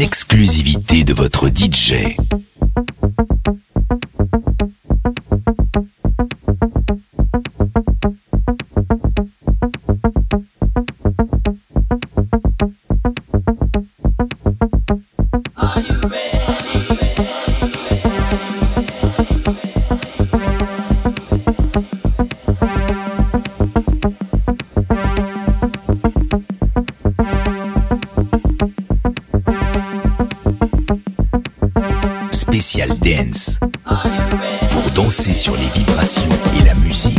une exclusivité de votre DJ. Special Dance, pour danser sur les vibrations et la musique.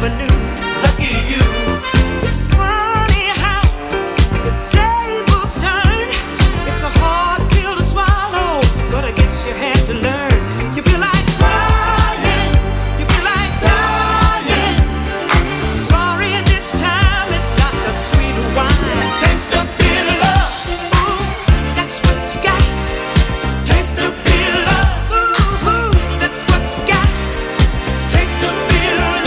never knew. Lucky you. It's funny how the tables turn. It's a hard pill to swallow, but I guess you had to learn. You feel like crying, you feel like dying. Sorry, this time it's not the sweet wine. Taste the bitter love. Ooh, that's what you got. Taste the bitter love. Ooh, ooh, that's what you got. Taste the bitter love. Taste the bitter love.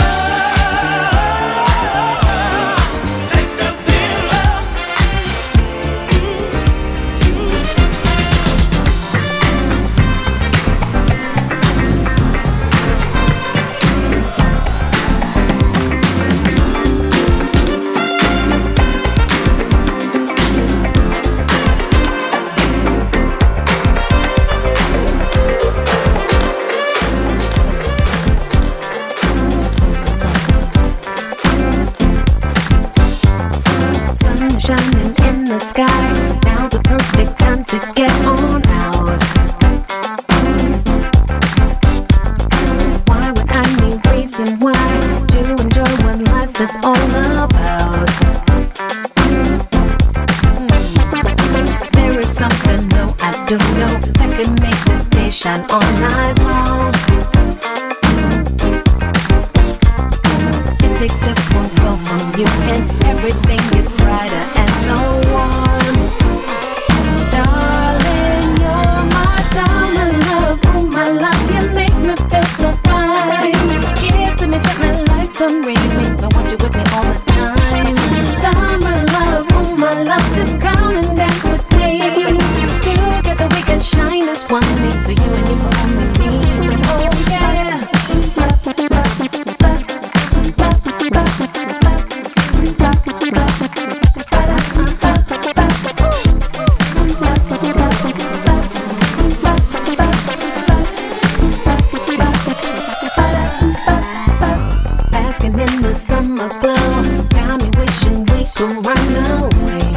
Sun shining in the sky. Now's the perfect time to get on out. Why would I need reason why to enjoy what life is all about? There is something, no, I don't know, that could make this day shine all night long. It takes just one call from you and everything gets brighter and so warm. Darling, you're my summer love. Oh, my love, you make me feel so fine. Kissing me gently like sun rays makes me want you with me all the time. Summer love, oh, my love, just come and dance with me. Together we can shine as one. Me for you and you for only me. Oh, yeah. Basking in the summer glow, got me wishing we could run away.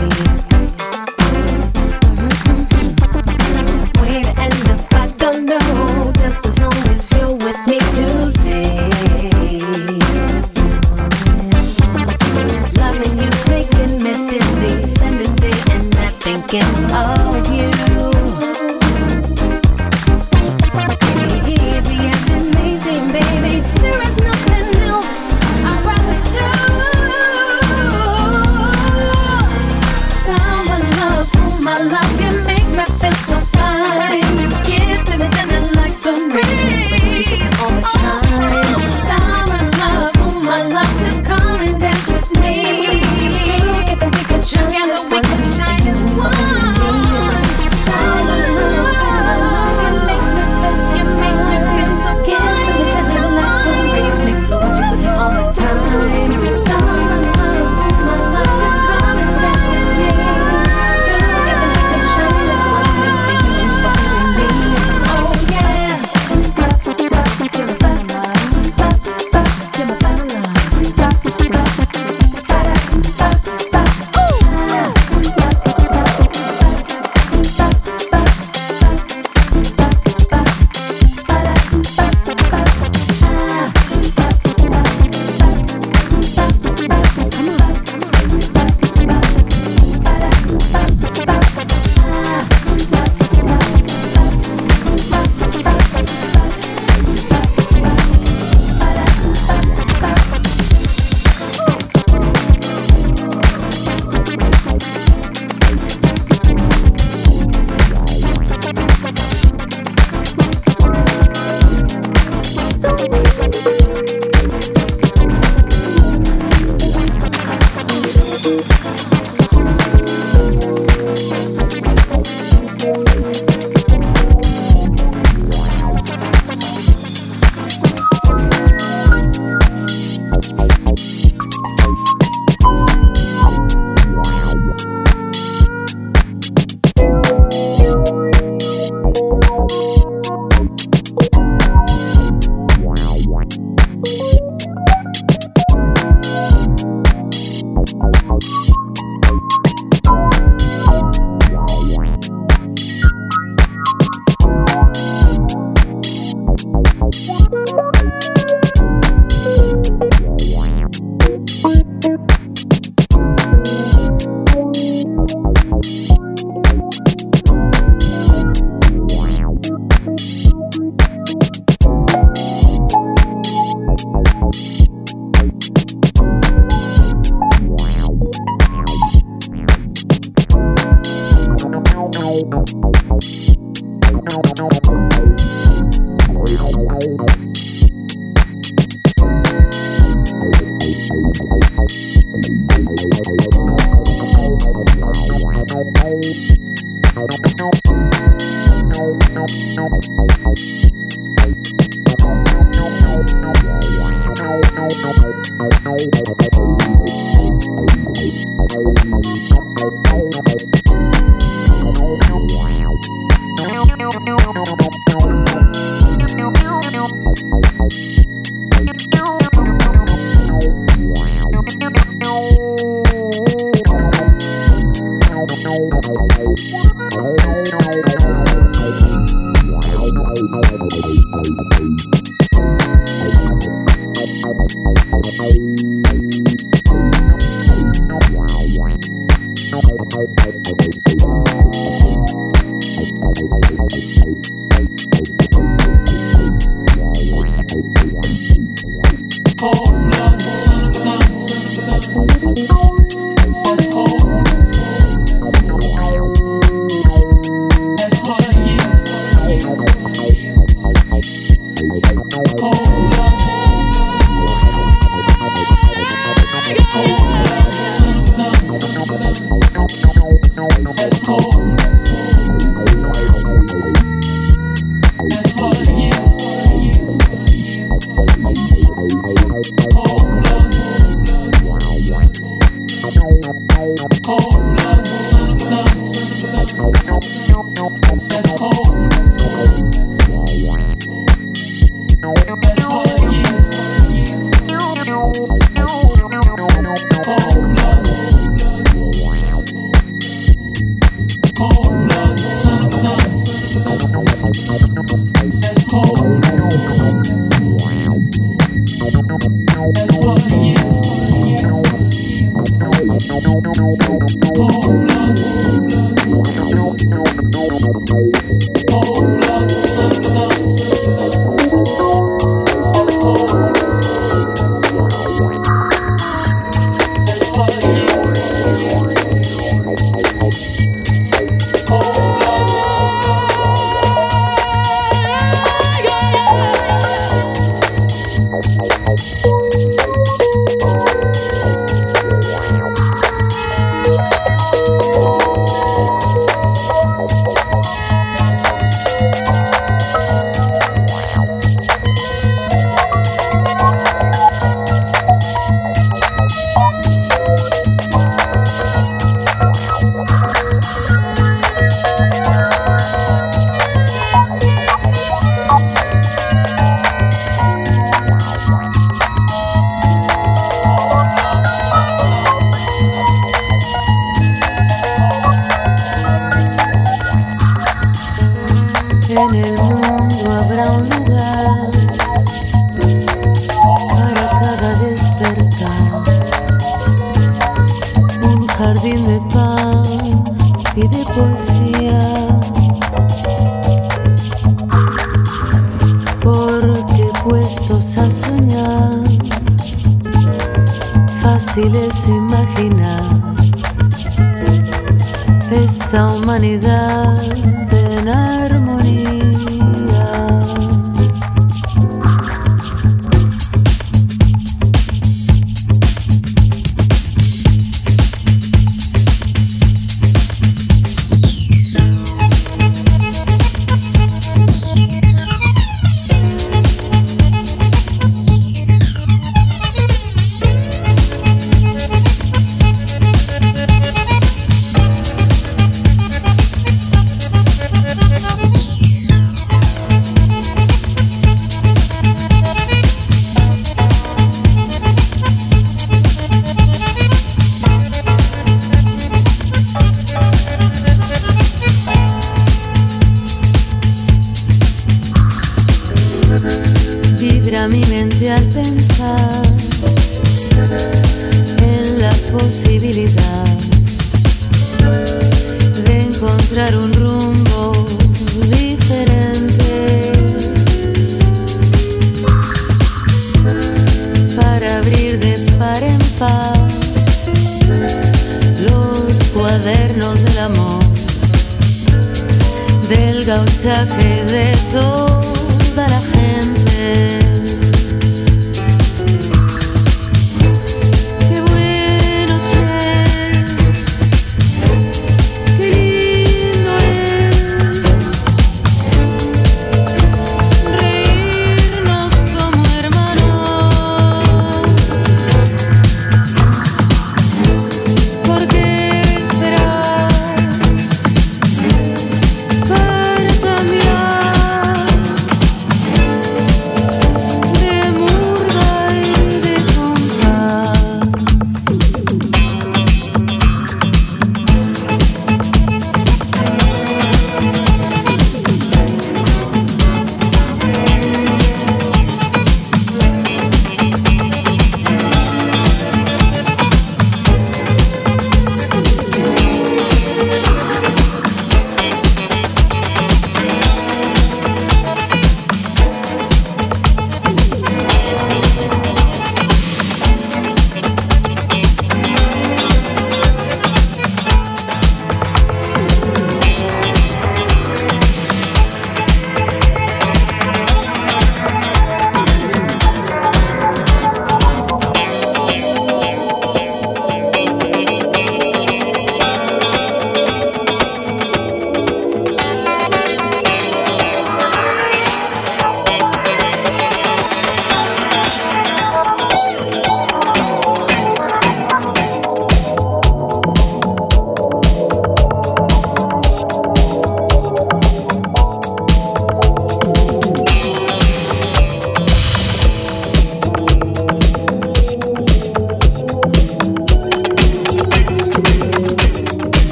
Where to end up, I don't know. Just as long as you're with me to stay. Loving you, making me dizzy. Spending day and night thinking of you. Easy as amazing, baby. There is nothing else I'd rather do.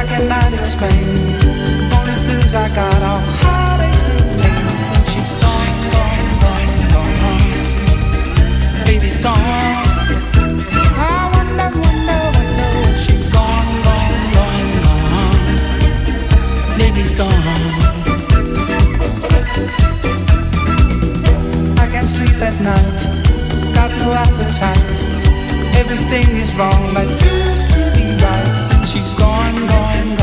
I cannot explain. Only blues I got are heartaches and pains. Since she's gone, gone, gone, gone home. Baby's gone. I wonder, wonder, wonder. She's gone, gone, gone, gone. Baby's gone. I can't sleep at night. Got no appetite. Everything is wrong that used to be right. Since she's gone, gone,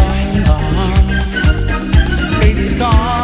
gone, gone. Baby's gone.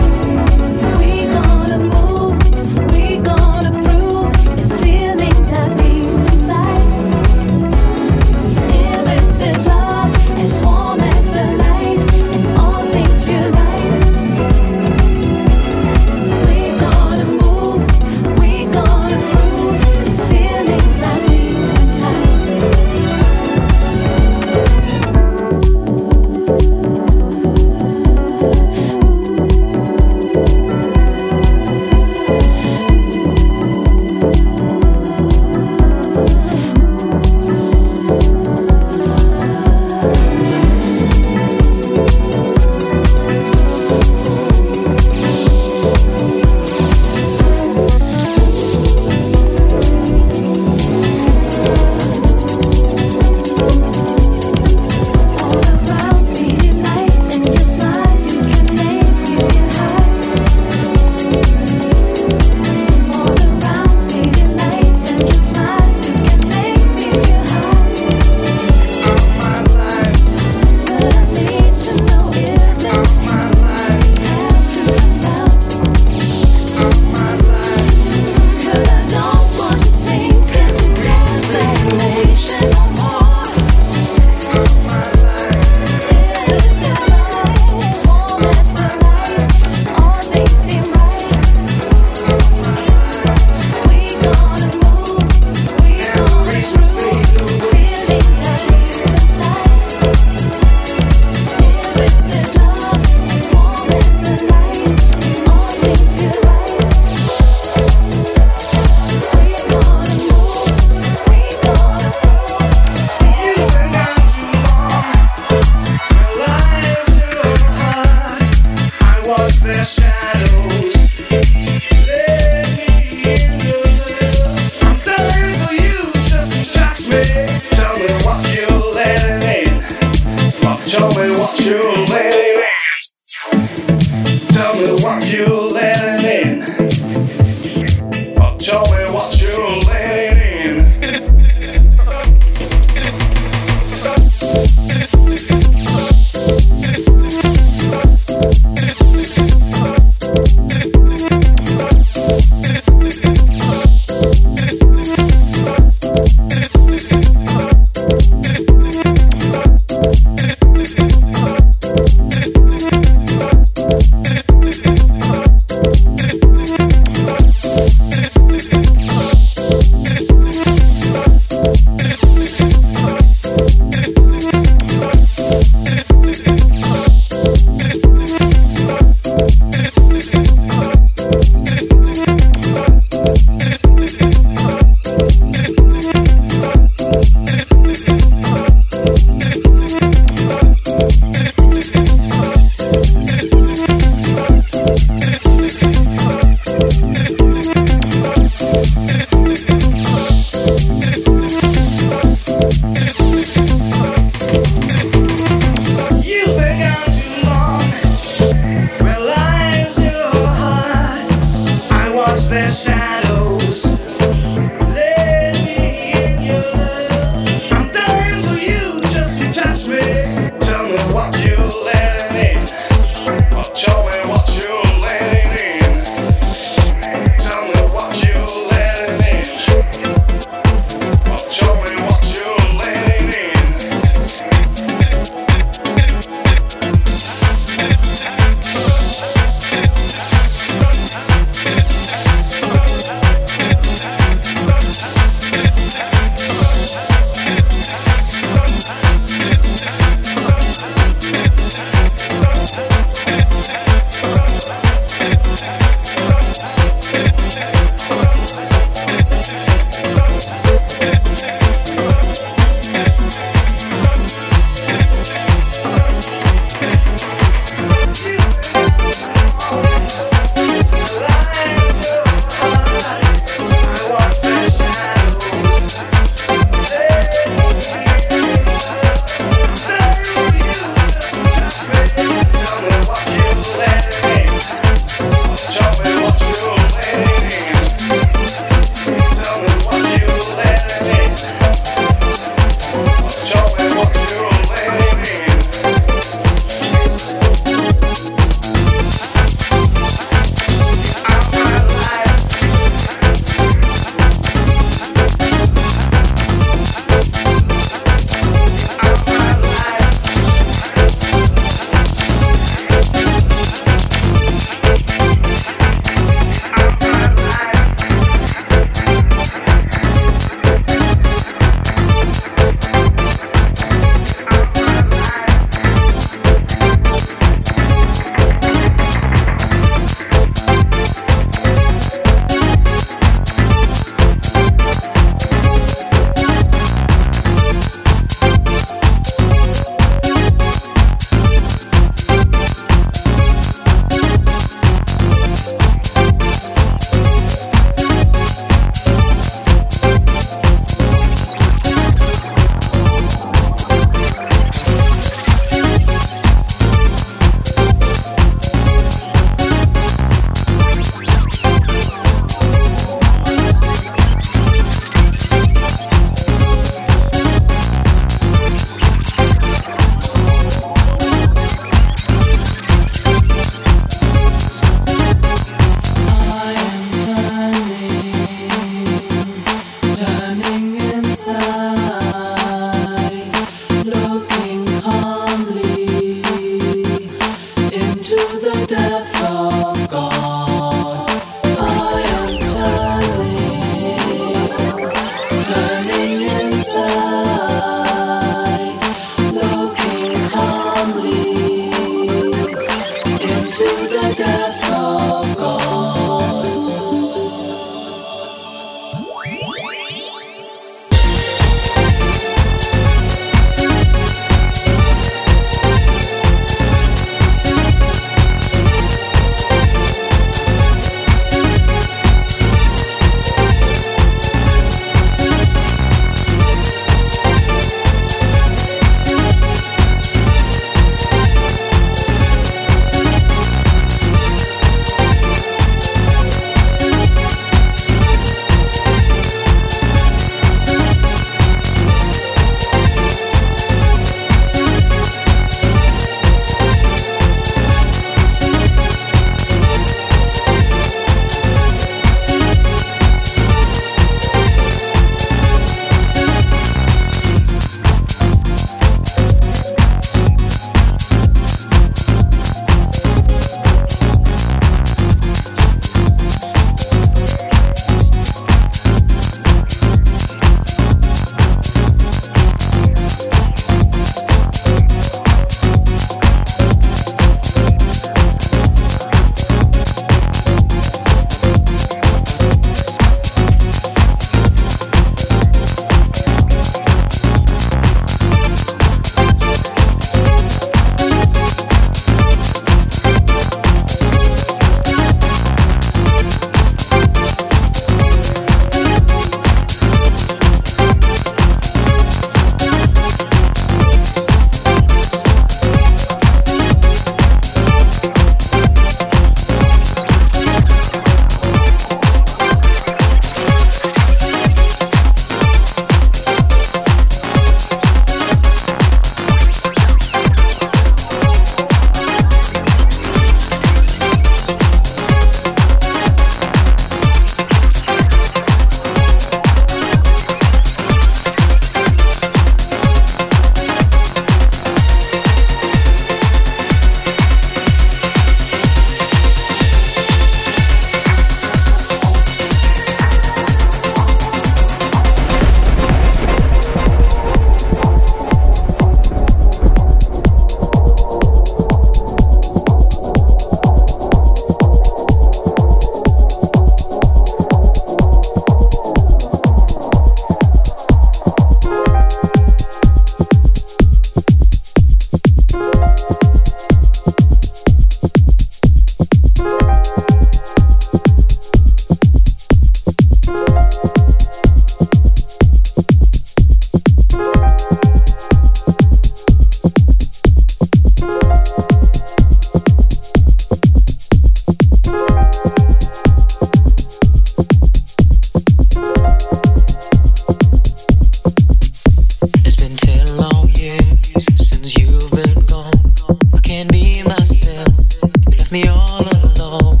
me all alone.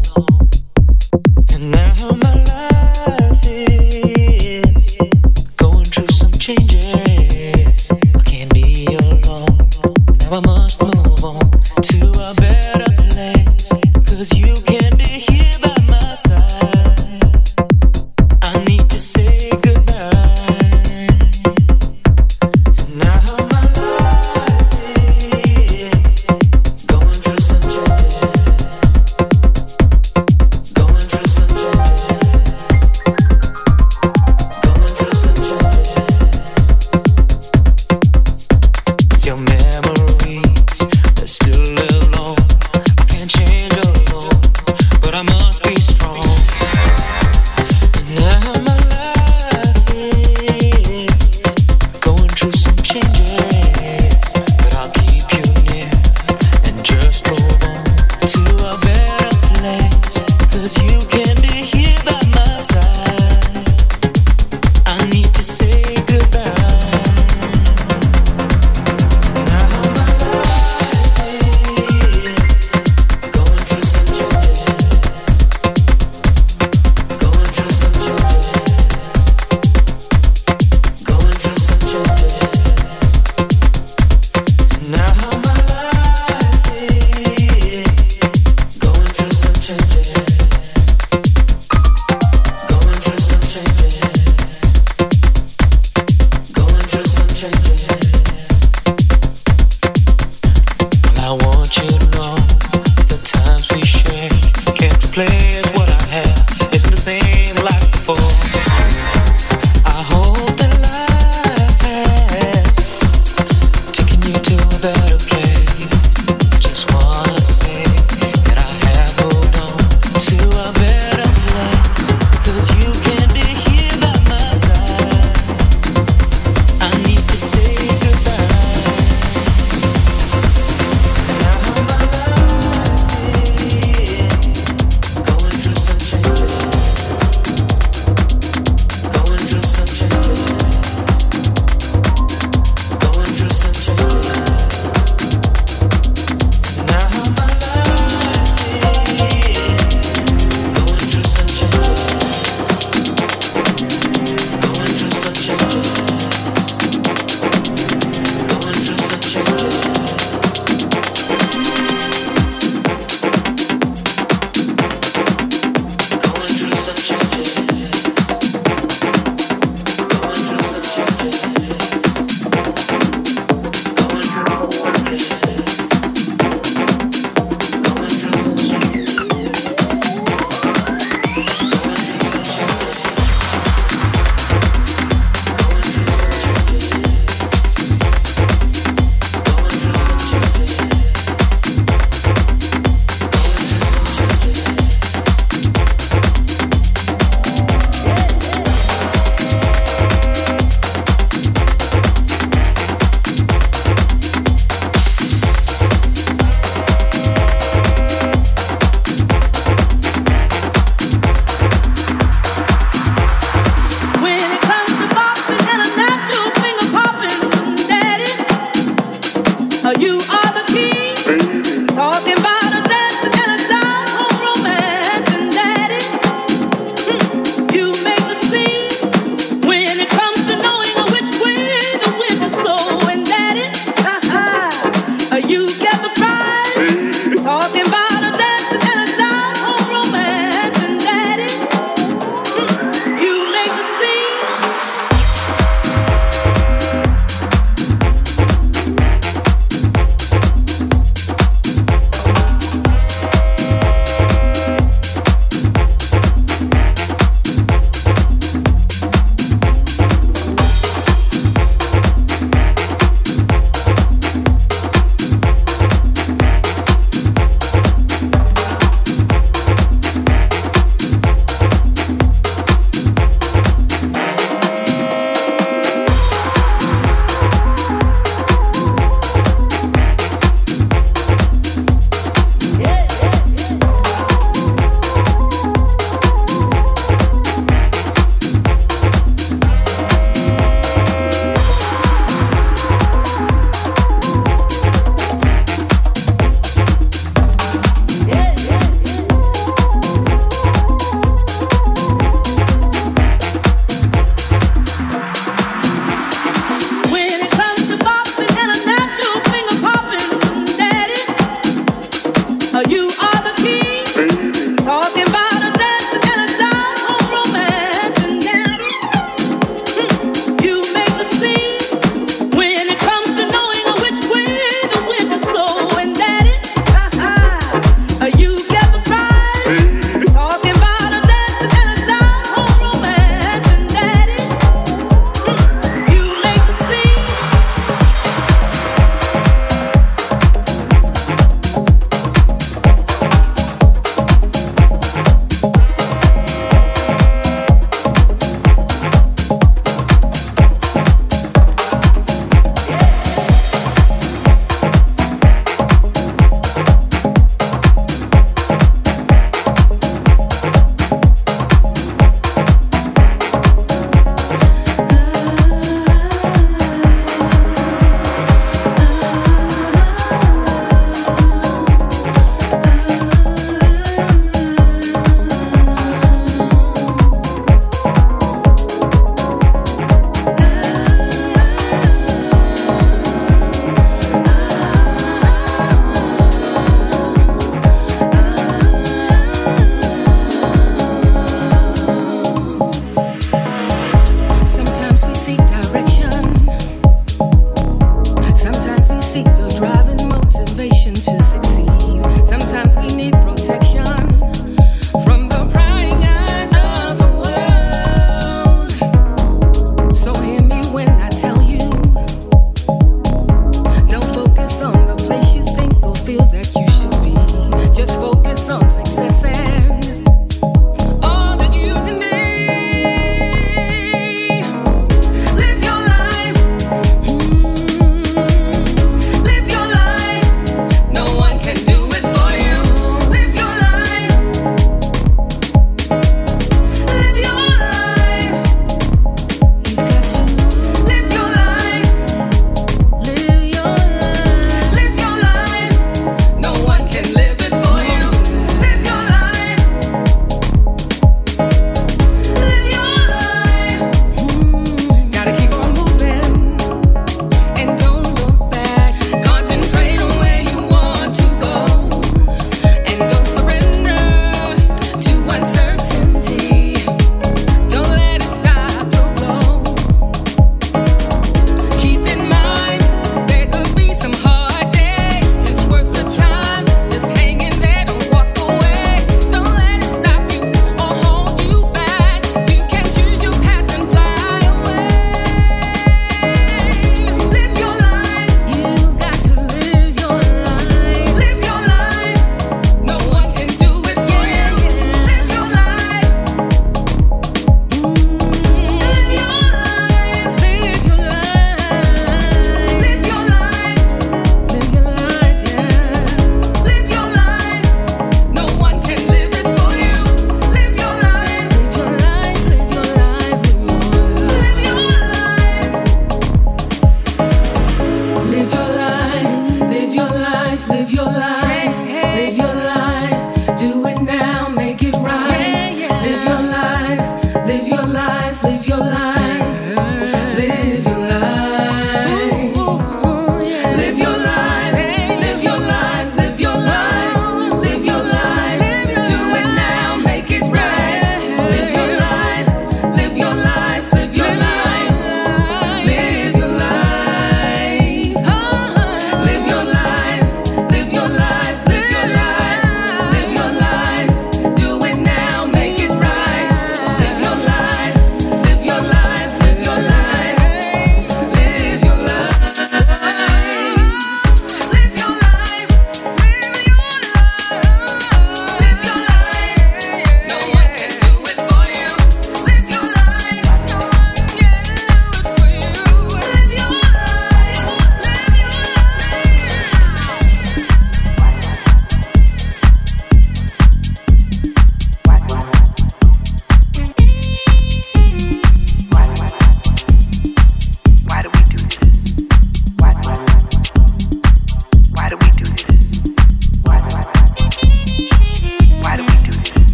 And now my life is going through some changes. I can't be alone. Now I must move on to a better place, 'cause you can't be here by my side. I need to say motivation to succeed. Sometimes we need protection from the prying eyes of the world. So hear me when I tell you, don't focus on the place you think or feel that you should be. Just focus on success and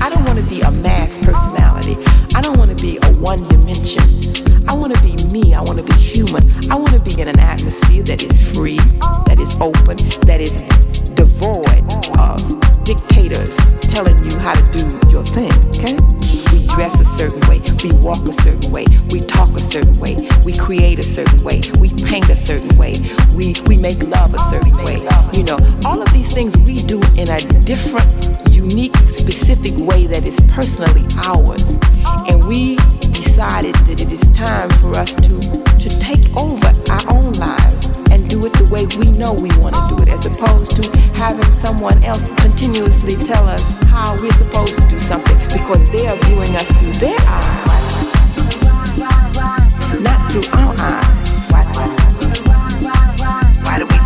I don't want to be a mass personality. I don't want to be a one dimension. I want to be me. I want to be human. I want to be in an atmosphere that is free, that is open, that is devoid of dictators telling you how to do your thing, okay? We dress a certain way. We walk a certain way. We talk a certain way. We create a certain way. We paint a certain way. We make love a certain way. You know, all of these things we do in a different, unique, specific way that is personally ours. And we decided that it is time for us to take over our own lives and do it the way we know we want to do it, as opposed to having someone else continuously tell us how we're supposed to do something, because they are viewing us through their eyes, not through our eyes. Why do we do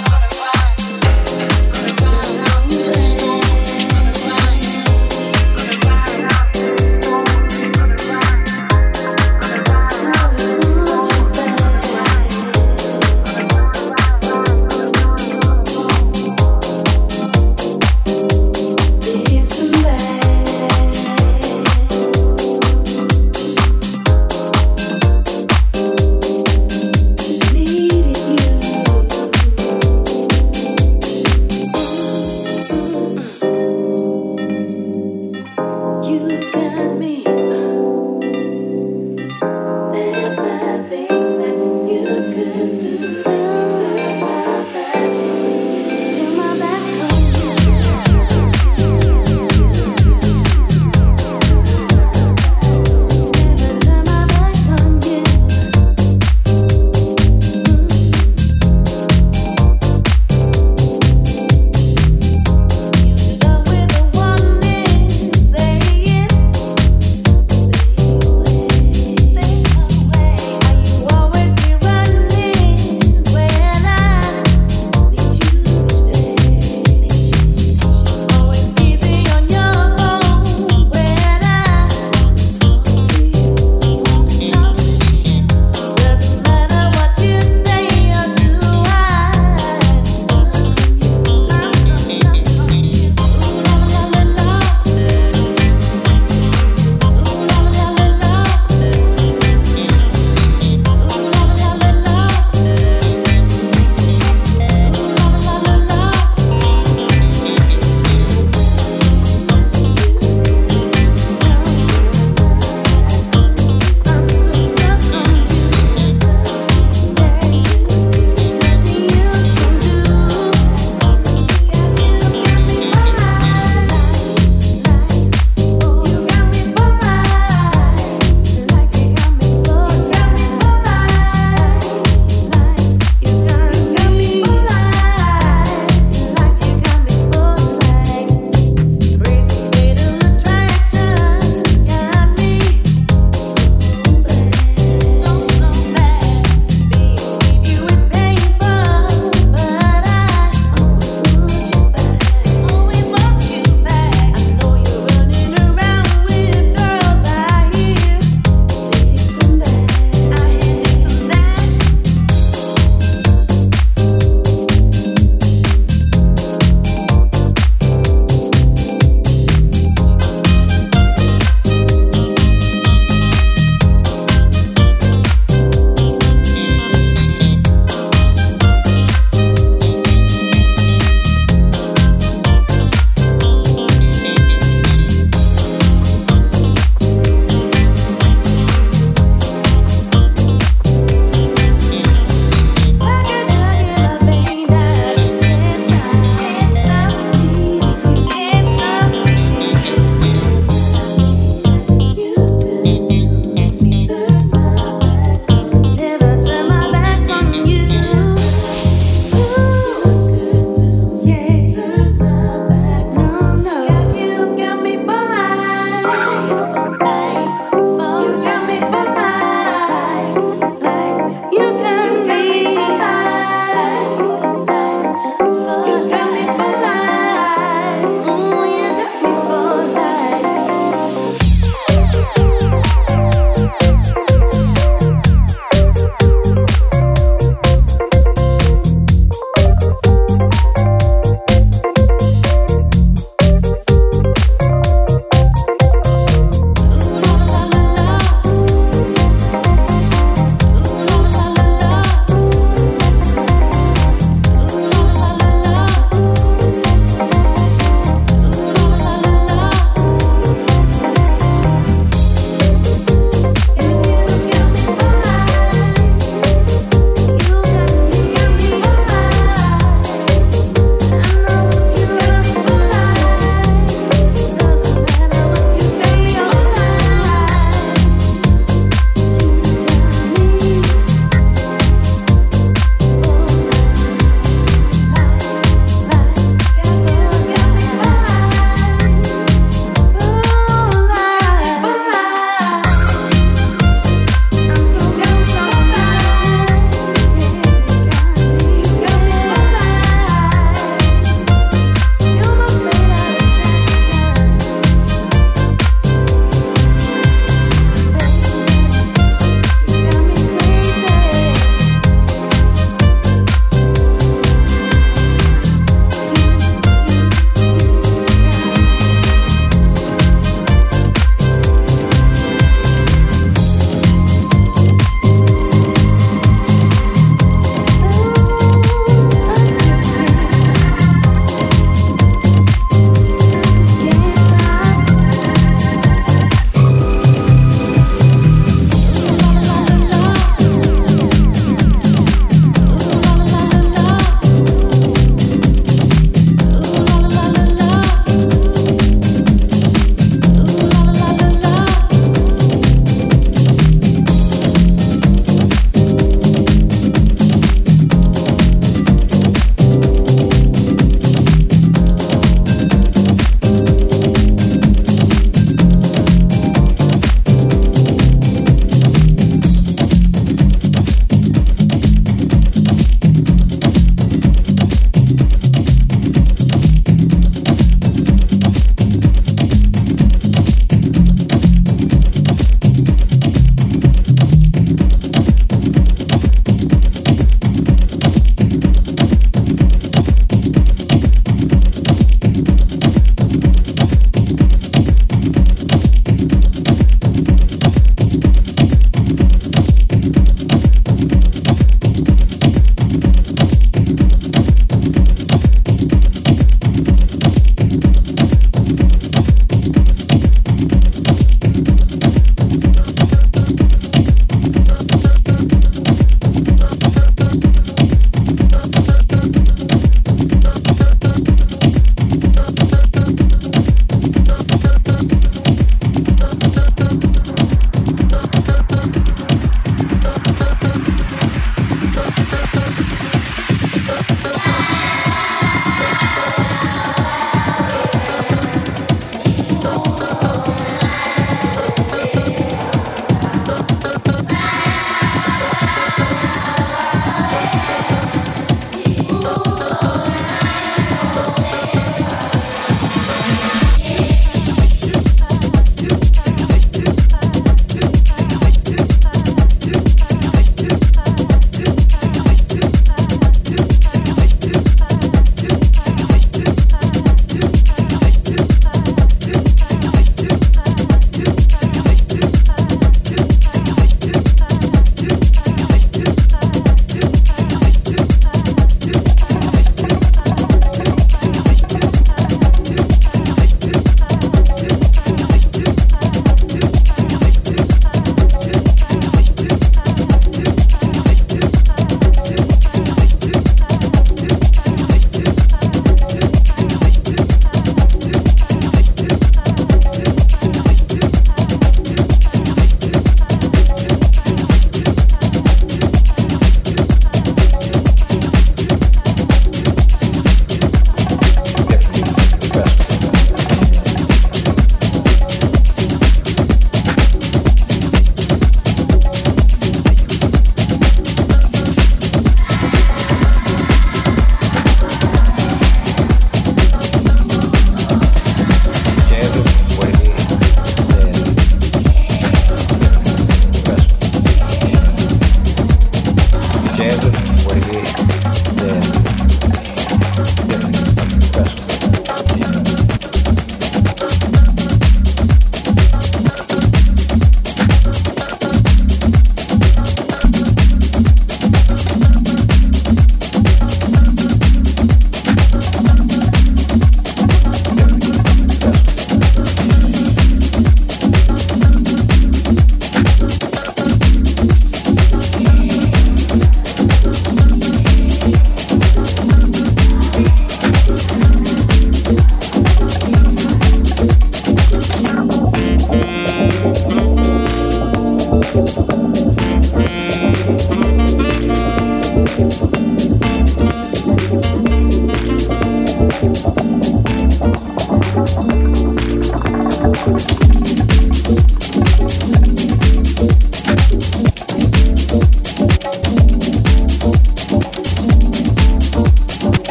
this?